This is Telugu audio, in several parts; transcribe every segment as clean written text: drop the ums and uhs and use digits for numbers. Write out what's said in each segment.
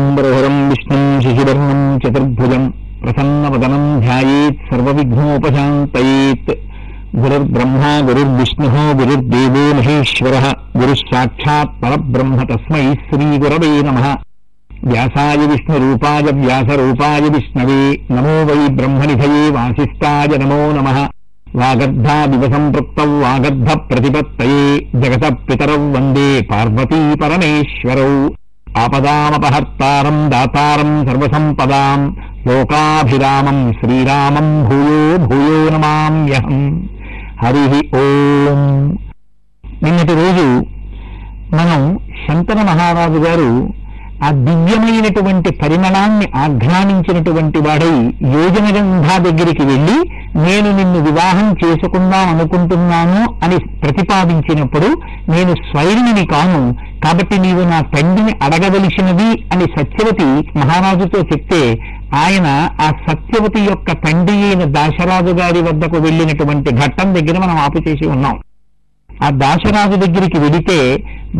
సాంబ్రహరం విష్ణుం శిశువర్ణం చతుర్భుజం ప్రసన్నవదనం ధ్యాయేత్ సర్వవిఘ్నోపశాంతయేత్. గురుర్బ్రహ్మా గురుర్విష్ణుః గురుర్దేవో మహేశ్వరః గురుస్సాక్షాత్ పరబ్రహ్మ తస్మై శ్రీగురవే నమః. వ్యాసాయ విష్ణురూపాయ వ్యాసరూపాయ విష్ణవే నమో వై బ్రహ్మనిధయే వాసిష్ఠాయ నమో నమః. వాగర్ధాదివ సంపృక్తౌ వాగర్ధ ప్రతిపత్తయే జగత పితరౌ వందే పార్వతీ పరమేశ్వరౌ. ఆపదామపహర్తారం దాతారం సర్వసంపదాం లోకాభిరామం శ్రీరామం భూయో భూయో నమామ్యహం. హరి ఓం. నిన్నటి రోజు మనం శంతన మహారాజు గారు ఆ దివ్యమైనటువంటి పరిమళాన్ని ఆఘ్రానించినటువంటి వాడై యోజనగంధా దగ్గరికి వెళ్ళి నేను నిన్ను వివాహం చేసుకుందాం అనుకుంటున్నాను అని ప్రతిపాదించినప్పుడు నేను స్వైరిని కాను, కాబట్టి నీవు నా తండ్రిని అడగవలసినది అని సత్యవతి మహారాజుతో చెప్తే ఆయన ఆ సత్యవతి యొక్క తండ్రి అయిన దాశరాజు గారి వద్దకు వెళ్ళినటువంటి ఘట్టం దగ్గర మనం ఆపుచేసి ఉన్నాం. ఆ దాశరాజు దగ్గరికి వెళితే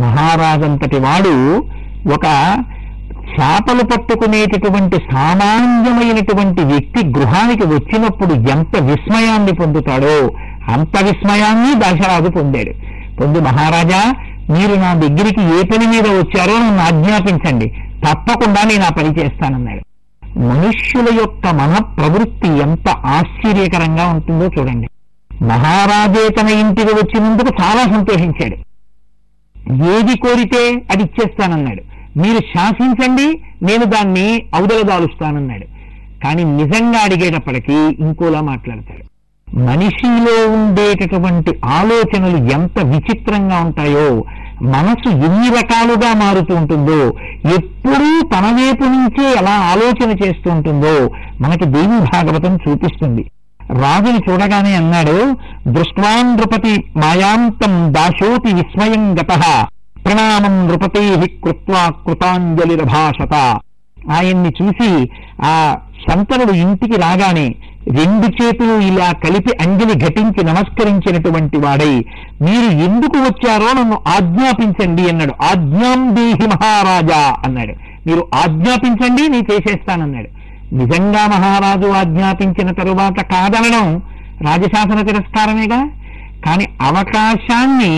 మహారాజంతటి వాడు ఒక చేపలు పట్టుకునేటటువంటి సామాన్యమైనటువంటి వ్యక్తి గృహానికి వచ్చినప్పుడు ఎంత విస్మయాన్ని పొందుతాడో అంత విస్మయాన్ని దాశరాజు పొందాడు. మహారాజా, మీరు నా దగ్గరికి ఏ పని మీద వచ్చారో నన్ను ఆజ్ఞాపించండి, తప్పకుండా నేను ఆ పని చేస్తానన్నాడు. మనుష్యుల యొక్క మన ప్రవృత్తి ఎంత ఆశ్చర్యకరంగా ఉంటుందో చూడండి. మహారాజే తన ఇంటికి వచ్చినందుకు చాలా సంతోషించాడు. ఏది కోరితే అది ఇచ్చేస్తానన్నాడు. మీరు శాసించండి, నేను దాన్ని అవదలదాలుస్తానన్నాడు. కానీ నిజంగా అడిగేటప్పటికీ ఇంకోలా మాట్లాడతాడు. మనిషిలో ఉండేటటువంటి ఆలోచనలు ఎంత విచిత్రంగా ఉంటాయో, మనసు ఎన్ని రకాలుగా మారుతూ ఉంటుందో, ఎప్పుడూ తన వైపు నుంచే ఎలా ఆలోచన చేస్తూ ఉంటుందో మనకి దేవి భాగవతం చూపిస్తుంది. రాజుని చూడగానే అన్నాడు, దృష్ట్వాన్ నృపతి మాయాంతం దాశోతి విస్మయం గతః ప్రణామం నృపతే కృత్వా కృతాంజలిరభాషత. ఆయన్ని చూసి ఆ శంతనుడు ఇంటికి రాగానే రెండు చేతులు ఇలా కలిపి అంజలి ఘటించి నమస్కరించినటువంటి వాడై మీరు ఎందుకు వచ్చారో నన్ను ఆజ్ఞాపించండి అన్నాడు. ఆజ్ఞాం దేహి మహారాజా అన్నాడు. మీరు ఆజ్ఞాపించండి, నేను చేసేస్తానన్నాడు. నిజంగా మహారాజు ఆజ్ఞాపించిన తరువాత కాదనడం రాజశాసన తిరస్కారమేగా. కానీ అవకాశాన్ని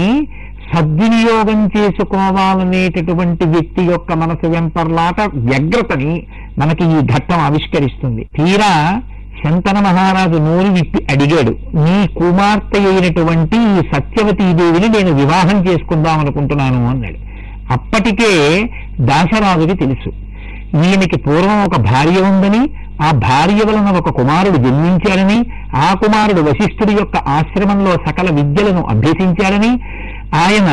సద్వినియోగం చేసుకోవాలనేటటువంటి వ్యక్తి యొక్క మనసు వెంపర్లాట వ్యగ్రతని మనకి ఈ ఘట్టం ఆవిష్కరిస్తుంది. తీరా శంతన మహారాజు నోరు విప్పి అడిగాడు, నీ కుమార్తె అయినటువంటి ఈ సత్యవతీదేవిని నేను వివాహం చేసుకుందాం అనుకుంటున్నాను అన్నాడు. అప్పటికే దాశరాజుకి తెలుసు ఈయనకి పూర్వం ఒక భార్య ఉందని, ఆ భార్య వలన ఒక కుమారుడు జన్మించాడని, ఆ కుమారుడు వశిష్ఠుడి యొక్క ఆశ్రమంలో సకల విద్యలను అభ్యసించాడని, ఆయన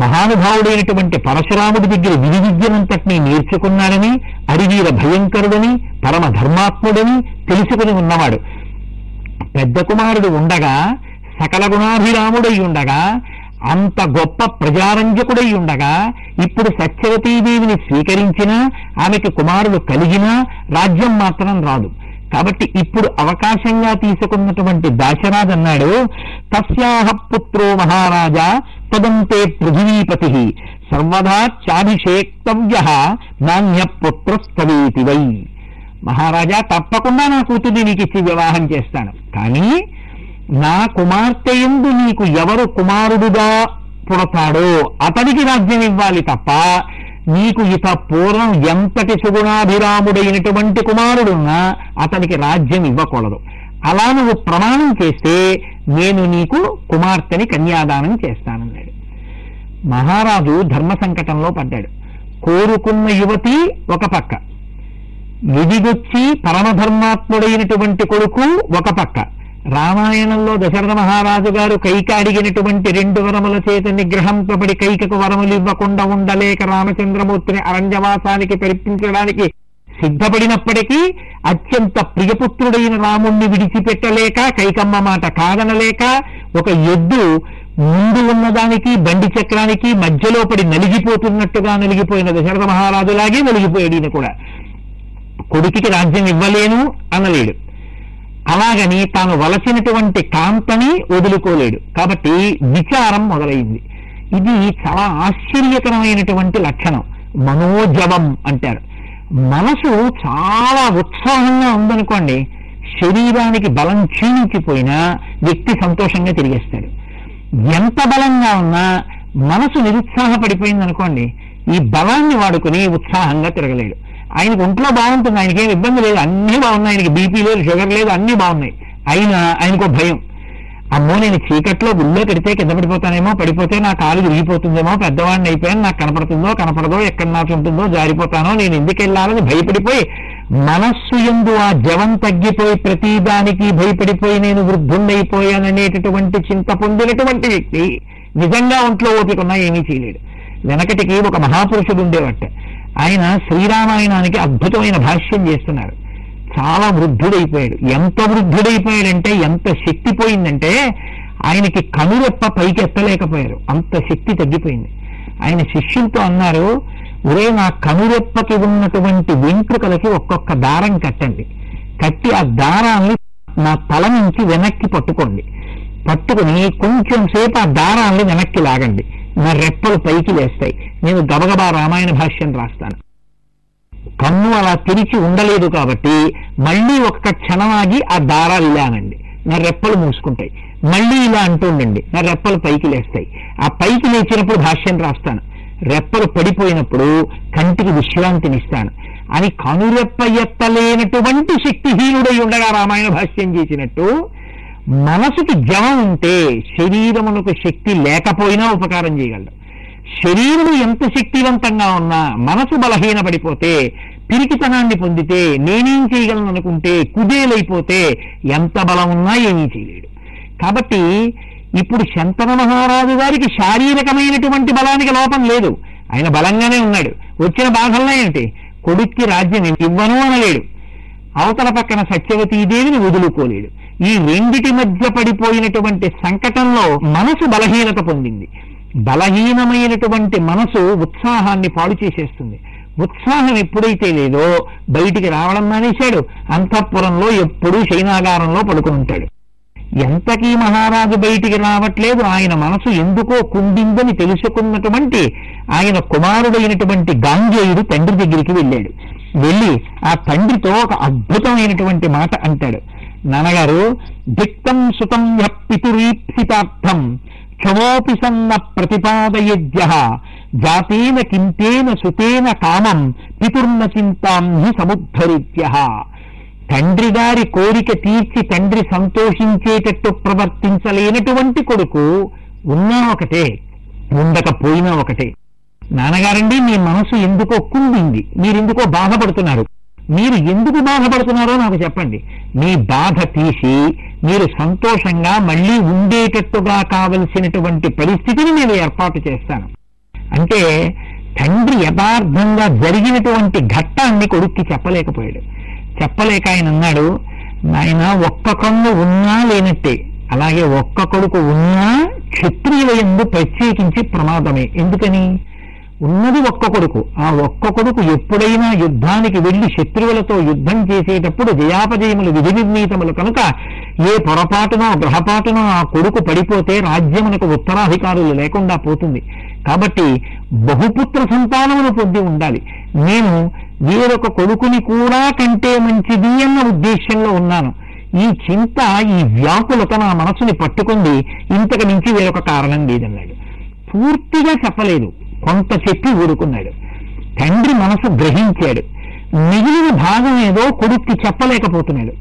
మహానుభావుడైనటువంటి పరశురాముడి దగ్గర విధి విద్యనంతటినీ నేర్చుకున్నాడని, అరివీర భయంకరుడని పరమ ధర్మాత్ముడని తెలుసుకుని ఉన్నవాడు. పెద్ద కుమారుడు ఉండగా సకల గుణాభిరాముడై ఉండగా అంత గొప్ప ప్రజారంజకుడై ఉండగా ఇప్పుడు సత్యవతీదేవిని స్వీకరించినా ఆమెకు కుమారుడు కలిగినా రాజ్యం మాత్రం రాదు. కాబట్టి ఇప్పుడు అవకాశంగా తీసుకున్నటువంటి దాశరాజు అన్నాడు, తస్యాహ పుత్రో మహారాజా తదంతే పృథివీపతి సర్వదా చాభిషేక్తవ్యః నాణ్య పుత్రస్తవేతి వై. మహారాజా, తప్పకుండా నా కూతుర్ని నీకు ఇచ్చి వివాహం చేస్తాను, కానీ నా కుమార్తె యందు నీకు ఎవరు కుమారుడుగా పుడతాడో అతడికి రాజ్యం ఇవ్వాలి తప్ప నీకు ఇత పూర్వం ఎంతటి సుగుణాభిరాముడైనటువంటి కుమారుడున్నా అతనికి రాజ్యం ఇవ్వకూడదు. అలా నువ్వు ప్రమాణం చేస్తే నేను నీకు కుమార్తెని కన్యాదానం చేస్తానన్నాడు. మహారాజు ధర్మ సంకటంలో పడ్డాడు. కోరుకున్న యువతి ఒక పక్క, ఎదిగొచ్చి పరమధర్మాత్ముడైనటువంటి కొడుకు ఒక పక్క, రామాయణంలో దశరథ మహారాజు గారు కైక అడిగినటువంటి రెండు వరముల చేత నిగ్రహంతో పడి కైకకు వరములు ఇవ్వకుండా ఉండలేక రామచంద్రమూర్తిని అరణ్యవాసానికి ప్రేరేపించడానికి సిద్ధపడినప్పటికీ అత్యంత ప్రియపుత్రుడైన రాముణ్ణి విడిచిపెట్టలేక కైకమ్మ మాట కాదనలేక ఒక ఎద్దు ముందు ఉన్నదానికి బండి చక్రానికి మధ్యలో పడి నలిగిపోతున్నట్టుగా నలిగిపోయిన దశరథ మహారాజులాగే నలిగిపోయాడు ఈయన కూడా. కొడుకుకి రాజ్యం ఇవ్వలేను అనలేడు, అలాగని తాను వలసినటువంటి కాంతని వదులుకోలేడు. కాబట్టి విచారం మొదలైంది. ఇది చాలా ఆశ్చర్యకరమైనటువంటి లక్షణం. మనోజవం అంటారు. మనసు చాలా ఉత్సాహంగా ఉందనుకోండి, శరీరానికి బలం క్షీణించిపోయినా వ్యక్తి సంతోషంగా తిరిగేస్తాడు. ఎంత బలంగా ఉన్నా మనసు నిరుత్సాహపడిపోయింది అనుకోండి, ఈ బలాన్ని వాడుకుని ఉత్సాహంగా తిరగలేడు. ఆయనకు ఒంట్లో బాగుంటుంది, ఆయనకి ఏమి ఇబ్బంది లేదు, అన్నీ బాగున్నాయి, ఆయనకి బీపీ లేదు, షుగర్ లేదు, అన్నీ బాగున్నాయి. అయినా ఆయనకు భయం, అమ్మో నేను చీకట్లో గుళ్ళో పెడితే కింద పడిపోతానేమో, పడిపోతే నా కాలు విరిగిపోతుందేమో, పెద్దవాడిని అయిపోయాను, నాకు కనపడుతుందో కనపడదో, ఎక్కడ నాకు ఉంటుందో, జారిపోతానో, నేను ఎందుకు వెళ్ళాలని భయపడిపోయి మనస్సు యందు ఆ జవం తగ్గిపోయి ప్రతిదానికి భయపడిపోయి నేను వృద్ధుండైపోయాననేటటువంటి చింత పొందినటువంటి వ్యక్తి నిజంగా ఒంట్లో ఓపికన్నా ఏమీ చేయలేడు. వెనకటికి ఒక మహాపురుషుడు ఉండేవట, ఆయన శ్రీరామాయణానికి అద్భుతమైన భాష్యం చేస్తున్నారు. చాలా వృద్ధుడైపోయాడు. ఎంత వృద్ధుడైపోయాడంటే, ఎంత శక్తి పోయిందంటే ఆయనకి కనురెప్ప పైకి ఎత్తలేకపోయారు, అంత శక్తి తగ్గిపోయింది. ఆయన శిష్యులతో అన్నారు, ఒరే నా కనురెప్పకి ఉన్నటువంటి వెంట్రుకలకి ఒక్కొక్క దారం కట్టండి, కట్టి ఆ దారాన్ని నా తల నుంచి వెనక్కి పట్టుకోండి, పట్టుకుని కొంచెం సేపు ఆ దారాన్ని వెనక్కి లాగండి, నా రెప్పలు పైకి లేస్తాయి, నేను గబగబా రామాయణ భాష్యం రాస్తాను. కన్ను అలా తెరిచి ఉండలేదు కాబట్టి మళ్ళీ ఒక్క క్షణం ఆగి ఆ దారాలు ఇలా అనండి, నా రెప్పలు మూసుకుంటాయి, మళ్ళీ ఇలా అంటుండండి, నా రెప్పలు పైకి లేస్తాయి, ఆ పైకి లేచినప్పుడు భాష్యం రాస్తాను, రెప్పలు పడిపోయినప్పుడు కంటికి విశ్రాంతినిస్తాను అని కనురెప్ప ఎత్తలేనటువంటి శక్తిహీనుడై ఉండగా రామాయణ భాష్యం చేసినట్టు మనసుకి జవం ఉంటే శరీరమునకు శక్తి లేకపోయినా ఉపకారం చేయగలడు. శరీరము ఎంత శక్తివంతంగా ఉన్నా మనసు బలహీన పడిపోతే, పిరికితనాన్ని పొందితే, నేనేం చేయగలను అనుకుంటే, కుదేలైపోతే ఎంత బలం ఉన్నా ఏమీ చేయలేడు. కాబట్టి ఇప్పుడు శంతన మహారాజు గారికి శారీరకమైనటువంటి బలానికి లోపం లేదు, ఆయన బలంగానే ఉన్నాడు. వచ్చిన బాధల్లో ఏంటి, కొడుక్కి రాజ్యం ఇవ్వను అనలేడు, అవతల పక్కన సత్యవతీదేవిని వదులుకోలేడు. ఈ రెండిటి మధ్య పడిపోయినటువంటి సంకటంలో మనసు బలహీనత పొందింది. బలహీనమైనటువంటి మనసు ఉత్సాహాన్ని పాడు చేసేస్తుంది. ఉత్సాహం ఎప్పుడైతే లేదో బయటికి రావడం మానేశాడు, అంతఃపురంలో ఎప్పుడూ శయనాగారంలో పడుకుని ఉంటాడు. ఎంతకీ మహారాజు బయటికి రావట్లేదు, ఆయన మనసు ఎందుకో కుండిందని తెలుసుకున్నటువంటి ఆయన కుమారుడైనటువంటి గాంగేయుడు తండ్రి దగ్గరికి వెళ్ళాడు. వెళ్ళి ఆ తండ్రితో ఒక అద్భుతమైనటువంటి మాట అంటాడు. నాన్నగారు, దిక్తం సుతం పితురీప్సితార్థం క్షమోపి సన్న ప్రతిపాదయజ్ఞ జాతేన కింతేన సుతేన కామం పితుర్న చింతాం హి సముద్ధరిత్యః. తండ్రి గారి కోరిక తీర్చి తండ్రి సంతోషించేటట్టు ప్రవర్తించలేనటువంటి కొడుకు ఉన్నా ఒకటే, ఉండకపోయినా ఒకటే. నాన్నగారండి, మీ మనసు ఎందుకో కుండింది, మీరెందుకో బాధపడుతున్నారు, మీరు ఎందుకు బాధపడుతున్నారో నాకు చెప్పండి, మీ బాధ తీసి మీరు సంతోషంగా మళ్ళీ ఉండేటట్టుగా కావలసినటువంటి పరిస్థితిని నేను ఏర్పాటు చేస్తాను అంటే తండ్రి యథార్థంగా జరిగినటువంటి ఘట్టాన్ని కొడుక్కి చెప్పలేకపోయాడు. చెప్పలేక ఆయన అన్నాడు, నాయన ఒక్క కన్ను ఉన్నా లేనట్టే, అలాగే ఒక్క కొడుకు ఉన్నా క్షత్రియుల యందు ప్రత్యేకించి ప్రమాదమే. ఎందుకని? ఉన్నది ఒక్క కొడుకు, ఆ ఒక్క కొడుకు ఎప్పుడైనా యుద్ధానికి వెళ్ళి శత్రువులతో యుద్ధం చేసేటప్పుడు జయాపజయములు విధి నిర్ణీతములు కనుక ఏ పొరపాటునో గ్రహపాటునో ఆ కొడుకు పడిపోతే రాజ్యమునకు ఉత్తరాధికారులు లేకుండా పోతుంది. కాబట్టి బహుపుత్ర సంతానమును పొంది ఉండాలి, నేను వేరొక కొడుకుని కూడా కంటే మంచిది అన్న ఉద్దేశంలో ఉన్నాను. ఈ చింత, ఈ వ్యాకులత నా మనసుని పట్టుకుంది, ఇంతకు మించి వేరొక కారణం లేదన్నాడు. పూర్తిగా చెప్పలేదు, కొంత చెప్పి ఊరుకున్నాడు. తండ్రి మనసు గ్రహించాడు. మిగిలిన భాగం ఏదో కొడుక్కి చెప్పలేకపోతున్నాడు.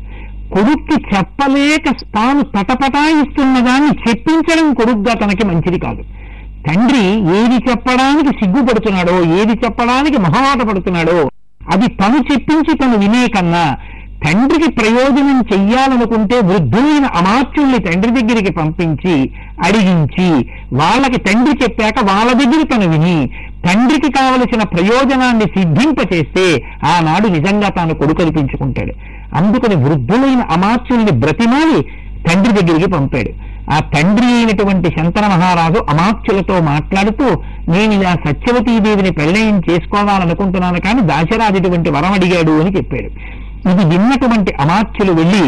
కొడుక్కి చెప్పలేక తాను తటపటాయిస్తున్న దాన్ని చెప్పించడం కొడుకుగా తనకి మంచిది కాదు. తండ్రి ఏది చెప్పడానికి సిగ్గుపడుతున్నాడో, ఏది చెప్పడానికి మొహమాట పడుతున్నాడో అది తను చెప్పించి తను వినే కన్నా తండ్రికి ప్రయోజనం చెయ్యాలనుకుంటే వృద్ధులైన అమాత్యుల్ని తండ్రి దగ్గరికి పంపించి అడిగించి వాళ్ళకి తండ్రి చెప్పాక వాళ్ళ దగ్గర తను విని తండ్రికి కావలసిన ప్రయోజనాన్ని సిద్ధింపచేస్తే ఆనాడు నిజంగా తాను కొడుకు అనిపించుకుంటాడు. అందుకని వృద్ధులైన అమాత్యుల్ని బ్రతిమాలి తండ్రి దగ్గరికి పంపాడు. ఆ తండ్రి అయినటువంటి శంతన మహారాజు అమాత్యులతో మాట్లాడుతూ, నేను ఇలా సత్యవతీదేవిని పెళ్ళయం చేసుకోవాలనుకుంటున్నాను కానీ దాశరాధిటువంటి వరం అడిగాడు అని చెప్పాడు. ఇది విన్నటువంటి అమాత్యులు వెళ్ళి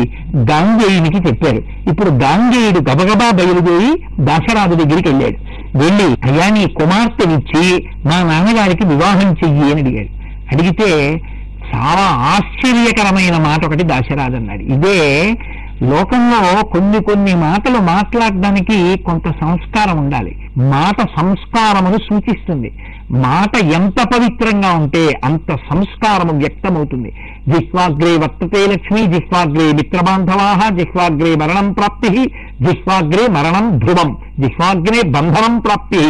గాంగేయునికి చెప్పారు. ఇప్పుడు గాంగేయుడు గబగబా బయలుదేరి దాశరాజు దగ్గరికి వెళ్ళాడు. వెళ్ళి అయ్యా నీ కుమార్తెనిచ్చి మా నాన్నగారికి వివాహం చెయ్యి అని అడిగాడు. అడిగితే చాలా ఆశ్చర్యకరమైన మాట ఒకటి దాశరాజు అన్నాడు. ఇదే లోకంలో కొన్ని కొన్ని మాటలు మాట్లాడడానికి కొంత సంస్కారం ఉండాలి. మాట సంస్కారమును సూచిస్తుంది. మాట ఎంత పవిత్రంగా ఉంటే అంత సంస్కారము వ్యక్తమవుతుంది. జిహ్వాగ్రే వర్తతే లక్ష్మి, జిహ్వాగ్రే మిత్రబాంధవాః, జిహ్వాగ్రే మరణం ప్రాప్తి, జిహ్వాగ్రే మరణం ధ్రువం, జిహ్వాగ్రే బంధనం ప్రాప్తి.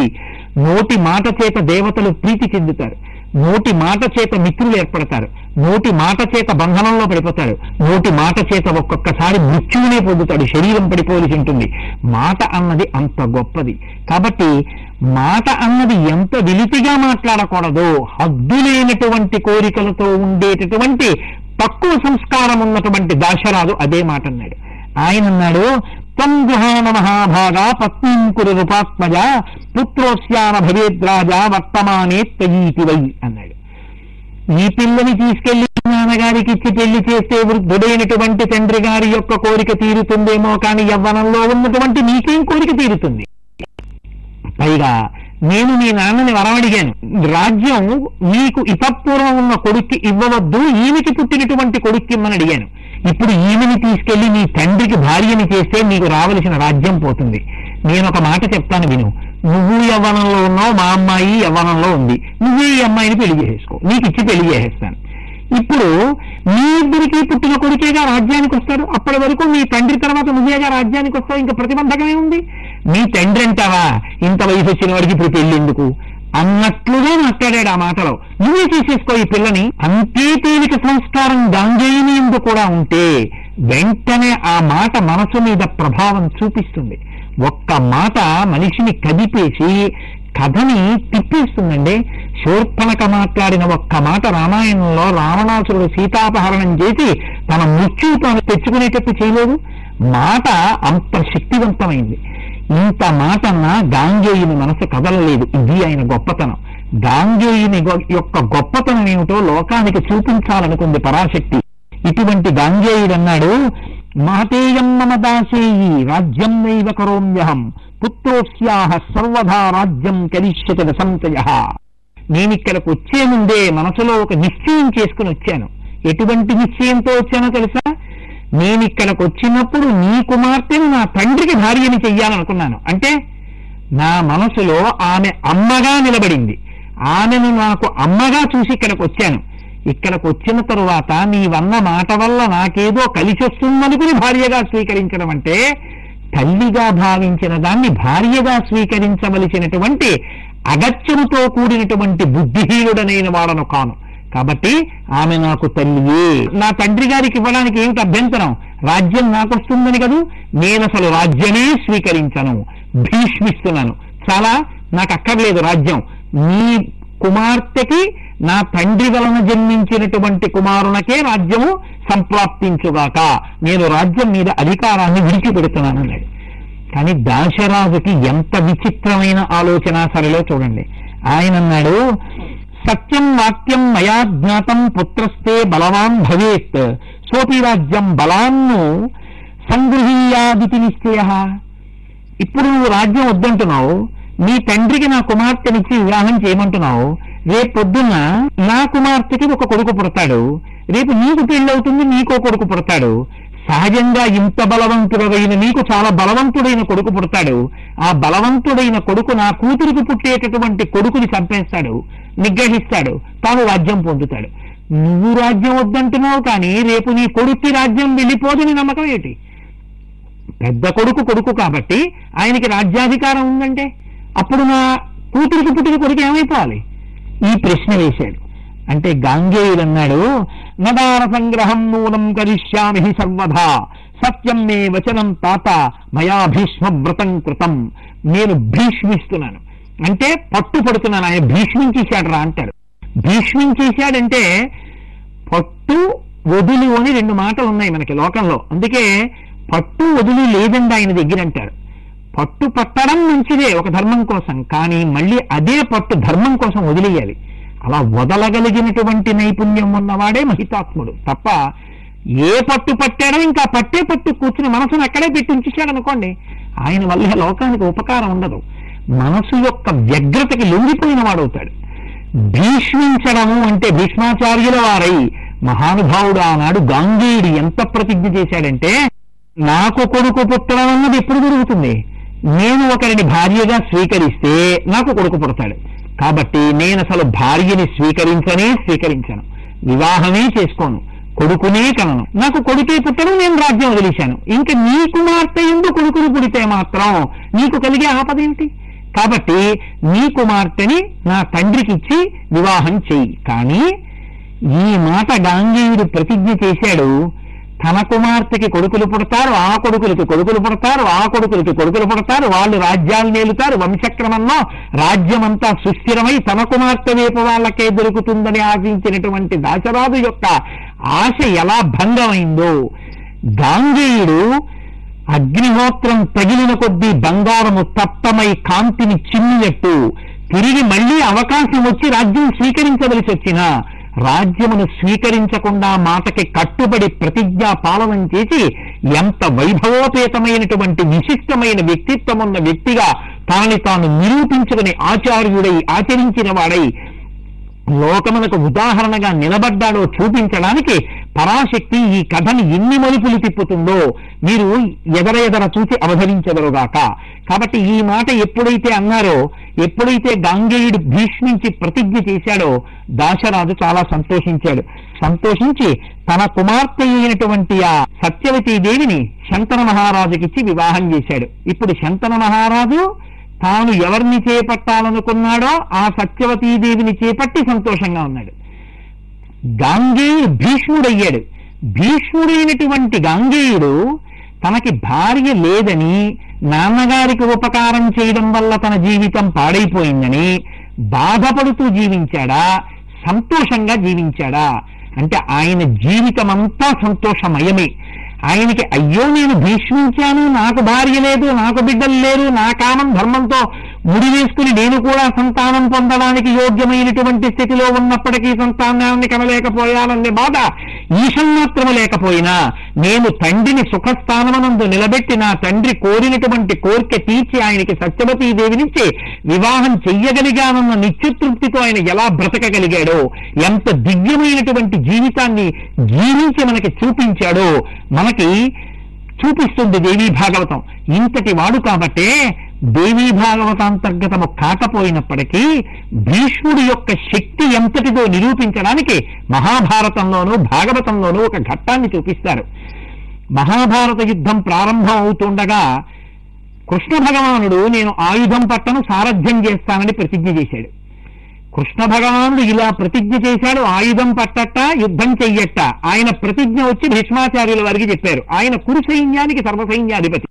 నోటి మాట చేత దేవతలు ప్రీతి చెందుతారు, నోటి మాట చేత మిత్రులు ఏర్పడతారు, నోటి మాట చేత బంధనంలో పడిపోతాడు, నోటి మాట చేత ఒక్కొక్కసారి మృత్యువునే పొందుతాడు, శరీరం పడిపోవలసి ఉంటుంది. మాట అన్నది అంత గొప్పది. కాబట్టి మాట అన్నది ఎంత వెలితిగా మాట్లాడకూడదో, హద్దులేనటువంటి కోరికలతో ఉండేటటువంటి తక్కువ సంస్కారం ఉన్నటువంటి దాశరాజు అదే మాట అన్నాడు. ఆయన అన్నాడు, తం గృహాణ మహాభాగా పత్నీం కురు రూపాత్మజ, పుత్రోస్యాన భవేద్రాజా వర్తమానే తయీతి వై అన్నాడు. ఈ పిల్లని తీసుకెళ్లి నాన్నగారికి ఇచ్చి పెళ్లి చేస్తే వృద్ధుడైనటువంటి తండ్రి గారి యొక్క కోరిక తీరుతుందేమో, కానీ యవ్వనంలో ఉన్నటువంటి నీకేం కోరిక తీరుతుంది? పైగా నేను మీ నాన్నని వరం అడిగాను, రాజ్యం నీకు ఇతపూర్వం ఉన్న కొడుక్కి ఇవ్వవద్దు, ఈమెకి పుట్టినటువంటి కొడుక్కి ఇమ్మని అడిగాను. ఇప్పుడు ఈమెని తీసుకెళ్లి నీ తండ్రికి భార్యని చేస్తే నీకు రావలసిన రాజ్యం పోతుంది. నేను ఒక మాట చెప్తాను విను, నువ్వు యవ్వనంలో ఉన్నావు, మా అమ్మాయి యవ్వనంలో ఉంది, నువ్వే ఈ అమ్మాయిని పెళ్లి చేసేసుకో, నీకు ఇచ్చి పెళ్లి చేసేస్తాను. ఇప్పుడు మీ ఇద్దరికీ పుట్టిన కొడుకేగా రాజ్యానికి వస్తాడు, అప్పటి వరకు మీ తండ్రి తర్వాత నువ్వేగా రాజ్యానికి వస్తావు, ఇంకా ప్రతిబంధకమే ఉంది? మీ తండ్రి అంటావా ఇంత వయసు వచ్చిన వాడికి ఇప్పుడు పెళ్ళెందుకు అన్నట్లుగా మాట్లాడాడు. ఆ మాటలో నువ్వే చేసేసుకో ఈ పిల్లని. అంతే తేలిక సంస్కారం గాంగేయని ఎందుకు కూడా ఉంటే వెంటనే ఆ మాట మనసు మీద ప్రభావం చూపిస్తుంది. ఒక్క మాట మనిషిని కదిపేసి కథని తిప్పేస్తుందండి. శూర్పణక మాట్లాడిన ఒక్క మాట రామాయణంలో రావణాసురుడు సీతాపహరణం చేసి తన మృత్యువు తాను తెచ్చుకునేటట్టు చేయలేదు. మాట అంత శక్తివంతమైంది. ఇంత మాట అన్నా గాంగేయుని మనసు కదలలేదు. ఇది ఆయన గొప్పతనం. గాంగేయుని యొక్క గొప్పతనం ఏమిటో లోకానికి చూపించాలనుకుంది పరాశక్తి. ఇటువంటి గాంగేయుడు అన్నాడు, మహతేయం మమ దాసేయి రాజ్యం నైవ కరోమ్యహం, పుత్రోస్యాహ సర్వధా రాజ్యం కరిష్యతి న సంశయ. నేనిక్కడికి వచ్చే ముందే మనసులో ఒక నిశ్చయం చేసుకుని వచ్చాను. ఎటువంటి నిశ్చయంతో వచ్చానో తెలుసా? నేనిక్కడికి వచ్చినప్పుడు నీ కుమార్తెను నా తండ్రికి భార్యని చెయ్యాలనుకున్నాను. అంటే నా మనసులో ఆమె అమ్మగా నిలబడింది, ఆమెను నాకు అమ్మగా చూసి ఇక్కడికి వచ్చాను. ఇక్కడికి వచ్చిన తరువాత నీవన్న మాట వల్ల నాకేదో కలిసి వస్తుందనుకుని భార్యగా స్వీకరించడం అంటే తల్లిగా భావించిన దాన్ని భార్యగా స్వీకరించవలసినటువంటి అగత్యముతో కూడినటువంటి బుద్ధిహీనుడనైన వాడను కాను. కాబట్టి ఆమె నాకు తల్లియే. నా తండ్రి గారికి ఇవ్వడానికి ఏమిటి అభ్యంతరం? రాజ్యం నాకు వస్తుందని కదూ. నేను అసలు రాజ్యమే స్వీకరించను, భీష్మిస్తున్నాను. చాలా, నాకు అక్కర్లేదు రాజ్యం. నీ కుమార్తెకి నా తండ్రి వలన జన్మించినటువంటి కుమారునకే రాజ్యము సంప్రాప్తించుగాక, నేను రాజ్యం మీద అధికారాన్ని విడిచిపెడుతున్నాను అన్నాడు. కానీ దాశరాజుకి ఎంత విచిత్రమైన ఆలోచన సరిలో చూడండి. ఆయన అన్నాడు, సత్యం వాక్యం మయా జ్ఞాతం పుత్రస్తే బలవాన్ భవేత్, సోపి రాజ్యం బలాన్ను సంగృహీయాదితి నిశ్చయ. ఇప్పుడు నువ్వు రాజ్యం వద్దంటున్నావు, నీ తండ్రికి నా కుమార్తెనిచ్చి వివాహం చేయమంటున్నావు, రేపొద్దున్న నా కుమార్తెకి ఒక కొడుకు పుడతాడు, రేపు నీకు పెళ్ళవుతుంది, నీకో కొడుకు పుడతాడు. సహజంగా ఇంత బలవంతుడైన నీకు చాలా బలవంతుడైన కొడుకు పుడతాడు. ఆ బలవంతుడైన కొడుకు నా కూతురికి పుట్టేటటువంటి కొడుకుని చంపేస్తాడు, నిగ్రహిస్తాడు, తాను రాజ్యం పొందుతాడు. నువ్వు రాజ్యం వద్దంటున్నావు, కానీ రేపు నీ కొడుక్కి రాజ్యం వెళ్ళిపోదని నమ్మకం ఏంటి? పెద్ద కొడుకు కొడుకు కాబట్టి ఆయనకి రాజ్యాధికారం ఉందంటే అప్పుడు నా కూతురికి పుట్టిన కొడుకు ఏమైపోవాలి? ఈ ప్రశ్న వేశాడు. అంటే గాంగేయుడు అన్నాడు, నదార సంగ్రహం నూనం కరిష్యామి సర్వధా, సత్యం మే వచనం తాత మయా భీష్మ వ్రతం కృతం. నేను భీష్మిస్తున్నాను అంటే పట్టుపడుతున్నాను. ఆయన భీష్మించేశాడు రా అంటాడు. భీష్మించేశాడంటే పట్టు వదులు అని రెండు మాటలు ఉన్నాయి మనకి లోకంలో. అందుకే పట్టు వదులు లేదండి ఆయన దగ్గర అంటారు. పట్టు పట్టడం మంచిదే ఒక ధర్మం కోసం, కానీ మళ్ళీ అదే పట్టు ధర్మం కోసం వదిలేయాలి. అలా వదలగలిగినటువంటి నైపుణ్యం ఉన్నవాడే మహితాత్ముడు తప్ప, ఏ పట్టు పట్టాడో ఇంకా పట్టే పట్టు కూర్చుని మనసును అక్కడే పెట్టి ఉంచేశాడనుకోండి, ఆయన వల్ల లోకానికి ఉపకారం ఉండదు. మనసు యొక్క వ్యగ్రతకి లొంగిపోయిన వాడవుతాడు. భీష్మించడము అంటే భీష్మాచార్యుల వారై మహానుభావుడు ఆనాడు గాంగేయుడు ఎంత ప్రతిజ్ఞ చేశాడంటే, నాకు కొడుకు పుట్టడం అన్నది ఎప్పుడు జరుగుతుంది? నేను ఒకరిని భార్యగా స్వీకరిస్తే నాకు కొడుకు పుడతాడు. కాబట్టి నేను అసలు భార్యని స్వీకరించను, వివాహమే చేసుకోను, కొడుకునే కనను. నాకు కొడుకే పుట్టడం నేను రాజ్యం వదిలేశాను. ఇంకా నీ కుమార్తె ఎందు కొడుకును పుడితే మాత్రం నీకు కలిగే ఆపద ఏమిటి? కాబట్టి నీ కుమార్తెని నా తండ్రికి ఇచ్చి వివాహం చేయి. కానీ ఈ మాట గాంగేయుడు ప్రతిజ్ఞ చేశాడు, తన కుమార్తెకి కొడుకులు పుడతారు, ఆ కొడుకులకి కొడుకులు పుడతారు, ఆ కొడుకులకి కొడుకులు పుడతారు, వాళ్ళు రాజ్యాలు నేలుతారు, వంశక్రమంలో రాజ్యమంతా సుస్థిరమై తన కుమార్తె వైపు వాళ్ళకే దొరుకుతుందని ఆశించినటువంటి దాశరాథు యొక్క ఆశ ఎలా భంగమైందో గాంగేయుడు అగ్నిహోత్రం తగిలిన కొద్దీ బంగారము తప్తమై కాంతిని చిమ్మినట్టు తిరిగి మళ్లీ అవకాశం వచ్చి రాజ్యం స్వీకరించవలసి వచ్చినా రాజ్యమును స్వీకరించకుండా మాటకి కట్టుబడి ప్రతిజ్ఞా పాలనం చేసి ఎంత వైభవోపేతమైనటువంటి విశిష్టమైన వ్యక్తిత్వం ఉన్న వ్యక్తిగా తాను తాను నిరూపించుకుని ఆచార్యుడై ఆచరించిన వాడై లోకమునకు ఉదాహరణగా నిలబడ్డాడో చూపించడానికి పరాశక్తి ఈ కథని ఎన్ని మలుపులు తిప్పుతుందో మీరు ఎదర చూసి అవధరించగలగాక. కాబట్టి ఈ మాట ఎప్పుడైతే అన్నారో, ఎప్పుడైతే గాంగేయుడు భీష్మించి ప్రతిజ్ఞ చేశాడో, దాశరాథు చాలా సంతోషించాడు. సంతోషించి తన కుమార్తె అయినటువంటి ఆ సత్యవతీదేవిని శంతన మహారాజుకిచ్చి వివాహం చేశాడు. ఇప్పుడు శంతన మహారాజు తాను ఎవరిని చేపట్టాలనుకున్నాడో ఆ సత్యవతీదేవిని చేపట్టి సంతోషంగా ఉన్నాడు. గాంగేయుడు భీష్ముడయ్యాడు. భీష్ముడైనటువంటి గాంగేయుడు తనకి భార్య లేదని, నాన్నగారికి ఉపకారం చేయడం వల్ల తన జీవితం పాడైపోయిందని బాధపడుతూ జీవించాడా, సంతోషంగా జీవించాడా? అంటే ఆయన జీవితం అంతా సంతోషమయమే. ఆయనకి అయ్యో నేను భీష్మించాను, నాకు భార్య లేదు, నాకు బిడ్డలు లేరు, నా కామం ధర్మంతో ముడివేసుకుని నేను కూడా సంతానం పొందడానికి యోగ్యమైనటువంటి స్థితిలో ఉన్నప్పటికీ సంతానాన్ని కనలేకపోయాననే బాధ ఈషన్మాత్రము లేకపోయినా, నేను తండ్రిని సుఖస్థానమునందు నిలబెట్టి నా తండ్రి కోరినటువంటి కోరిక తీర్చి ఆయనకి సత్యవతీదేవినిచ్చి వివాహం చెయ్యగలిగానన్న నిత్యతృప్తితో ఆయన ఎలా బ్రతకగలిగాడో, ఎంత దివ్యమైనటువంటి జీవితాన్ని జీవించి మనకి చూపించాడో మనకి చూపిస్తుంది దేవీ భాగవతం. ఇంతటి వాడు కాబట్టే దేవీ భాగవతాంతర్గతము కాకపోయినప్పటికీ భీష్ముడి యొక్క శక్తి ఎంతటిదో నిరూపించడానికి మహాభారతంలోనూ భాగవతంలోనూ ఒక ఘట్టాన్ని చూపిస్తారు. మహాభారత యుద్ధం ప్రారంభం అవుతుండగా కృష్ణ భగవానుడు నేను ఆయుధం పట్టను, సారథ్యం చేస్తానని ప్రతిజ్ఞ చేశాడు. కృష్ణ భగవానుడు ఇలా ప్రతిజ్ఞ చేశాడు, ఆయుధం పట్టట, యుద్ధం చెయ్యట. ఆయన ప్రతిజ్ఞ వచ్చి భీష్మాచార్యుల వారికి చెప్పారు. ఆయన కురు సైన్యానికి సర్వసైన్యాధిపతి.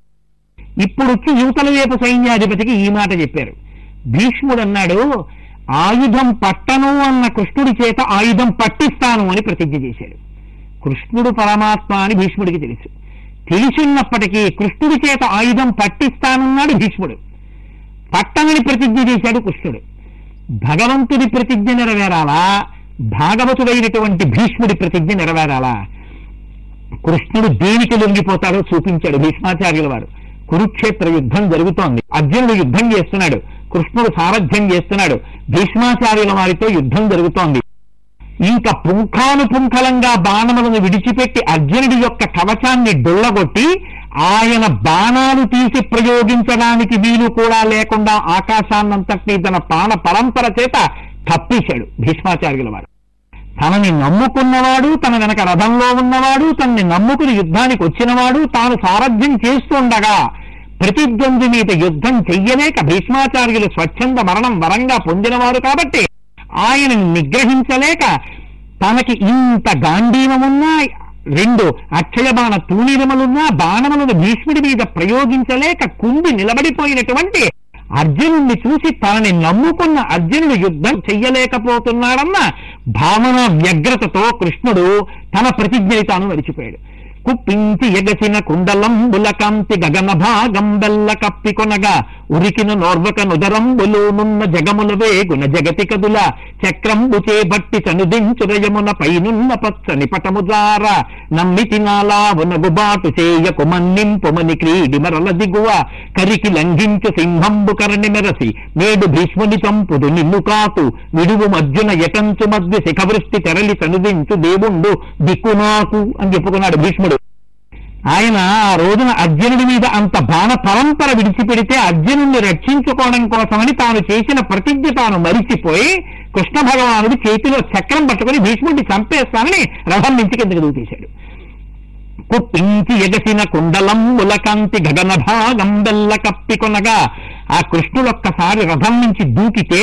ఇప్పుడు వచ్చి యువతల వైపు సైన్యాధిపతికి ఈ మాట చెప్పారు. భీష్ముడు అన్నాడు, ఆయుధం పట్టను అన్న కృష్ణుడి చేత ఆయుధం పట్టిస్తాను అని ప్రతిజ్ఞ చేశాడు. కృష్ణుడు పరమాత్మ అని భీష్ముడికి తెలిసున్నప్పటికీ కృష్ణుడి చేత ఆయుధం పట్టిస్తానన్నాడు భీష్ముడు. పట్టనని ప్రతిజ్ఞ చేశాడు కృష్ణుడు. భగవంతుడి ప్రతిజ్ఞ నెరవేరాలా, భాగవతుడైనటువంటి భీష్ముడి ప్రతిజ్ఞ నెరవేరాలా? కృష్ణుడు దేనికి లొంగిపోతాడో చూపించాడు భీష్మాచార్యుల వారు. కురుక్షేత్ర యుద్ధం జరుగుతోంది, అర్జునుడు యుద్ధం చేస్తున్నాడు, కృష్ణుడు సారథ్యం చేస్తున్నాడు, భీష్మాచార్యుల వారితో యుద్ధం జరుగుతోంది. ఇంకా పుంఖానుపుంఖలంగా బాణములను విడిచిపెట్టి అర్జునుడి యొక్క కవచాన్ని డొల్లగొట్టి ఆయన బాణాలు తీసి ప్రయోగించడానికి వీలు కూడా లేకుండా ఆకాశాన్నంతటినీ తన ప్రాణ పరంపర చేత తప్పేశాడు భీష్మాచార్యుల వారు. తనని నమ్ముకున్నవాడు, తన వెనక రథంలో ఉన్నవాడు, తనని నమ్ముకుని యుద్ధానికి వచ్చినవాడు తాను సారథ్యం చేస్తుండగా ప్రతిద్వంద్వి మీద యుద్ధం చెయ్యలేక భీష్మాచార్యులు స్వచ్ఛంద మరణం వరంగా పొందినవారు కాబట్టి ఆయనని నిగ్రహించలేక తనకి ఇంత గాంధీవమున్నా, 2 అక్షయబాణ తూణీరములున్నా బాణములను భీష్ముడి మీద ప్రయోగించలేక కుంగి నిలబడిపోయినటువంటి అర్జునుడిని చూసి తనని నమ్ముకున్న అర్జునుడు యుద్ధం చెయ్యలేకపోతున్నాడన్న భావన వ్యగ్రతతో కృష్ణుడు తన ప్రతిజ్ఞని తాను మరిచిపోయాడు. కుప్పించి ఎగసిన కుండలంబుల కాంతి గగన భాగం బెల్ల కప్పికొనగా ఉరికిన నోర్వక నుదరంబులూనున్న జగములవే గుణ జగతి కదుల చక్రంబు చేబట్టి చనుదించురయమున పైనున్న పచ్చని పటముదార నమ్మితి నాలా ఉనగుబాటు చేయకు మన్నింపుమని క్రీడి మరల దిగువ కరికి లంఘించు సింహంబు కరణి మెరసి నేడు భీష్ముని చంపుదు నిన్ను కాతు విడువు మధ్యున యటంచు మధ్య శిఖవృష్టి తెరలి చనుదించు దేవుండు దిక్కునాకు అని చెప్పుకున్నాడు భీష్ముడు. ఆయన ఆ రోజున అర్జునుడి మీద అంత బాణ పరంపర విడిచిపెడితే అర్జునుడిని రక్షించుకోవడం కోసమని తాను చేసిన ప్రతిజ్ఞ తాను మరిచిపోయి కృష్ణ భగవానుడు చేతిలో చక్రం పట్టుకుని భీష్ముడిని చంపేస్తానని రథం నుంచి కిందకి దూకేశాడు. కుట్టించి ఎగసిన కుండలం ఉలకంతి గగన భాగం బెల్ల కప్పికొనగా ఆ కృష్ణుడు ఒక్కసారి రథం నుంచి దూకితే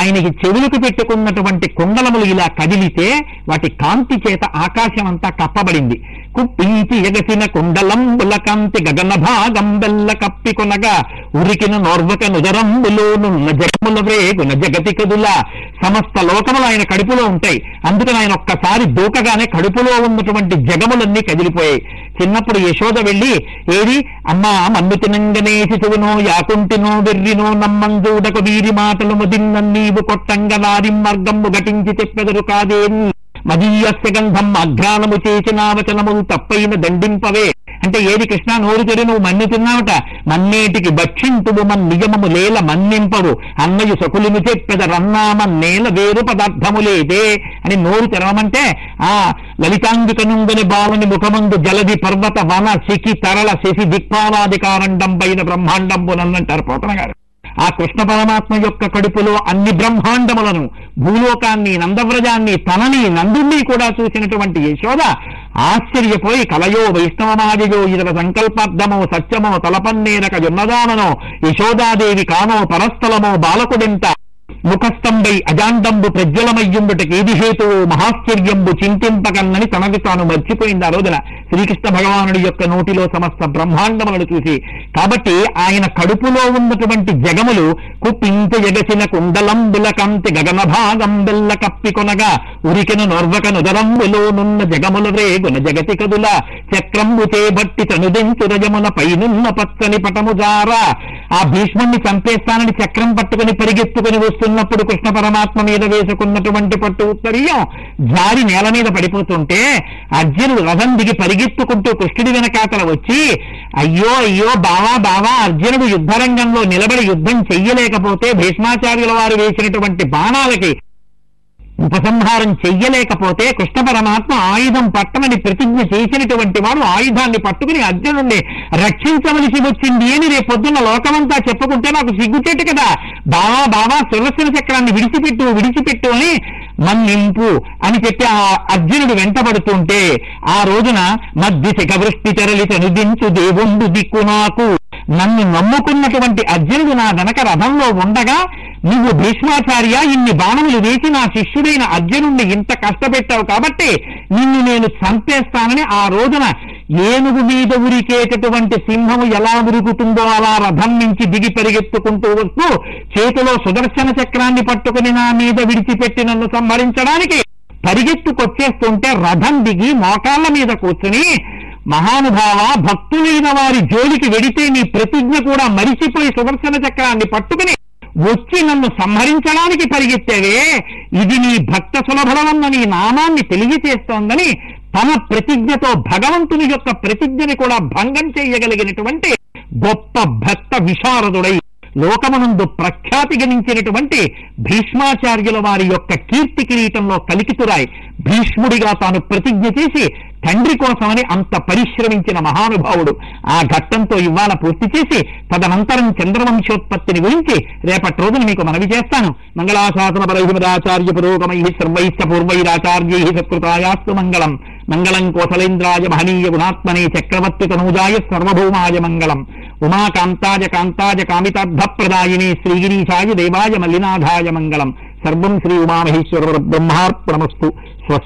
ఆయనకి చెవులకు పెట్టుకున్నటువంటి కుండలములు ఇలా కదిలితే వాటి కాంతి చేత ఆకాశం అంతా కప్పబడింది. కుప్పించి ఎగసిన కుండలంబుల కాంతి గగన భాగం బెల్ల కప్పికొనగా ఉరికిన నోర్వక నుదరంబులోనున్న జగముల వేగున జగతి కదుల సమస్త లోకములు ఆయన కడుపులో ఉంటాయి. అందుకని ఆయన ఒక్కసారి దూకగానే కడుపులో ఉన్నటువంటి జగములన్నీ కదిలిపోయాయి. చిన్నప్పుడు యశోద వెళ్ళి ఏది అమ్మా మన్ను తినంగనే శిశువును యాకుంటినో వెర్రినో నమ్మంజూడకు వీరి మాటలు ముదిన్నీవు కొట్టంగ వారి మార్గము ఘటించి చెప్పెదరు కాదే మదీయస్య గంధం అఘ్రాణము చేసిన వచనములు తప్పైన దండింపవే అంటే ఏది కృష్ణ నోరు తెరి నువ్వు మన్ను తిన్నావట మన్నేటికి భక్షింతువు మన్ నియమము లేల మన్నింపవు అన్నయ్య సకులిని చెప్పెద రన్నామన్నేల వేరు పదార్థము లేదే అని నోరు తెరవమంటే ఆ లలితాంగికనుంగని బాలుని ముఖమందు జలది పర్వత వన శిఖి తరల శశి దిక్పాలాధికారండం పైన బ్రహ్మాండంబునంటారు పోతన గారు. ఆ కృష్ణ పరమాత్మ యొక్క కడుపులో అన్ని బ్రహ్మాండములను భూలోకాన్ని నందవ్రజాన్ని తనని నందుని కూడా చూసినటువంటి యశోద ఆశ్చర్యపోయి కలయో వైష్ణవమాదియో ఇతర సంకల్పార్థమో సత్యమో తలపన్నేరక జన్మదానో యశోదాదేవి కామో పరస్థలమో బాలకుడింత ముఖస్తంభై అజాండంబు ప్రజ్వలమయ్యుంబుటకి ఏది హేతువు మహాశ్చర్యంబు చింతింపకన్నని తనకి తాను మర్చిపోయింది ఆ రోజున శ్రీకృష్ణ భగవానుడి యొక్క నోటిలో సమస్త బ్రహ్మాండములను చూసి. కాబట్టి ఆయన కడుపులో ఉన్నటువంటి జగములు కుప్పింత ఎగసిన కుండలంబుల కంతి గగన భాగం బెల్ల కప్పికొనగా ఉరికిన నోర్వక నుదరంబులోనున్న జగముల రేగున జగతి కదుల చక్రంబు చేబట్టి తనుదించురజమున పైనున్న పచ్చని పటముజారా. ఆ భీష్ముణ్ణి చంపేస్తానని చక్రం పట్టుకుని పరిగెత్తుకుని వస్తున్నప్పుడు కృష్ణ పరమాత్మ మీద వేసుకున్నటువంటి పట్టు ఉత్తరీయం జారి నేల మీద పడిపోతుంటే అర్జునుడు రథం దిగి పరిగెత్తుకుంటూ కృష్ణుడి వెనకాతల వచ్చి అయ్యో అయ్యో బావా బావా అర్జునుడు యుద్ధరంగంలో నిలబడి యుద్ధం చెయ్యలేకపోతే భీష్మాచార్యుల వారు వేసినటువంటి బాణాలకి ఉపసంహారం చెయ్యలేకపోతే కృష్ణ పరమాత్మ ఆయుధం పట్టమని ప్రతిజ్ఞ చేసినటువంటి వాడు ఆయుధాన్ని పట్టుకుని అర్జునుడిని రక్షించవలసి వచ్చింది అని రేపొద్దున్న లోకమంతా చెప్పుకుంటే నాకు సిగ్గుచేటు కదా బావా బావా సురక్షణ చక్రాన్ని విడిచిపెట్టు విడిచిపెట్టు అని మన్నింపు అని చెప్పి ఆ అర్జునుడు వెంటబడుతుంటే ఆ రోజున మధ్య శిఖవృష్టి తెరలి తనుదించు దేవుండు దిక్కు నాకు నన్ను నమ్ముకున్నటువంటి అర్జునుడు నా వెనక రథంలో ఉండగా నువ్వు భీష్మాచార్య ఇన్ని బాణములు వేసి నా శిష్యుడైన అర్జునుడిని ఇంత కష్టపెట్టావు కాబట్టి నిన్ను నేను చంపేస్తానని ఆ రోజున ఏనుగు మీద ఉరికేటటువంటి సింహము ఎలా ఉరుకుతుందో అలా రథం నుంచి దిగి పరిగెత్తుకుంటూ వస్తూ చేతిలో సుదర్శన చక్రాన్ని పట్టుకుని నా మీద విడిచిపెట్టి నన్ను సంహరించడానికి పరిగెత్తుకొచ్చేస్తుంటే రథం దిగి మోకాళ్ల మీద కూర్చుని మహానుభావ భక్తులైన వారి జోలికి వెడితే నీ ప్రతిజ్ఞ కూడా మరిచిపోయి సుదర్శన చక్రాన్ని పట్టుకుని వచ్చి నన్ను సంహరించడానికి పరిగెత్తేవే ఇది నీ భక్త సులభలవన్న నీ నామాన్ని తెలియచేస్తోందని తన ప్రతిజ్ఞతో భగవంతుని యొక్క ప్రతిజ్ఞని కూడా భంగం చేయగలిగినటువంటి గొప్ప భక్త విశారదుడై లోకమునందు ప్రఖ్యాతి గణించినటువంటి భీష్మాచార్యుల వారి యొక్క కీర్తి కిరీటంలో కలికితురాయి భీష్ముడిగా తాను ప్రతిజ్ఞ చేసి తండ్రి కోసమని అంత పరిశ్రమించిన మహానుభావుడు ఆ ఘట్టంతో ఇవాళ పూర్తి చేసి తదనంతరం చంద్రవంశోత్పత్తిని గురించి రేపటి రోజున మీకు మనవి చేస్తాను. మంగళాశాసన పరహిమదాచార్య పురోగమై సర్వైశ్చ పూర్వైరాచార్యై సత్కృతాయాస్తు మంగళం. మంగళం కోసలేంద్రాయ మహనీయ గుణాత్మనే చక్రవర్తి తనూజాయ సర్వభౌమాయ మంగళం. ఉమాకాంతాయ కాంతాయ కామితార్థప్రదాయినే శ్రీగిరీశాయ దేవాయ మల్లినాథాయ మంగళం. సర్వం శ్రీ ఉమామహేశ్వర బ్రహ్మార్పణమస్తు.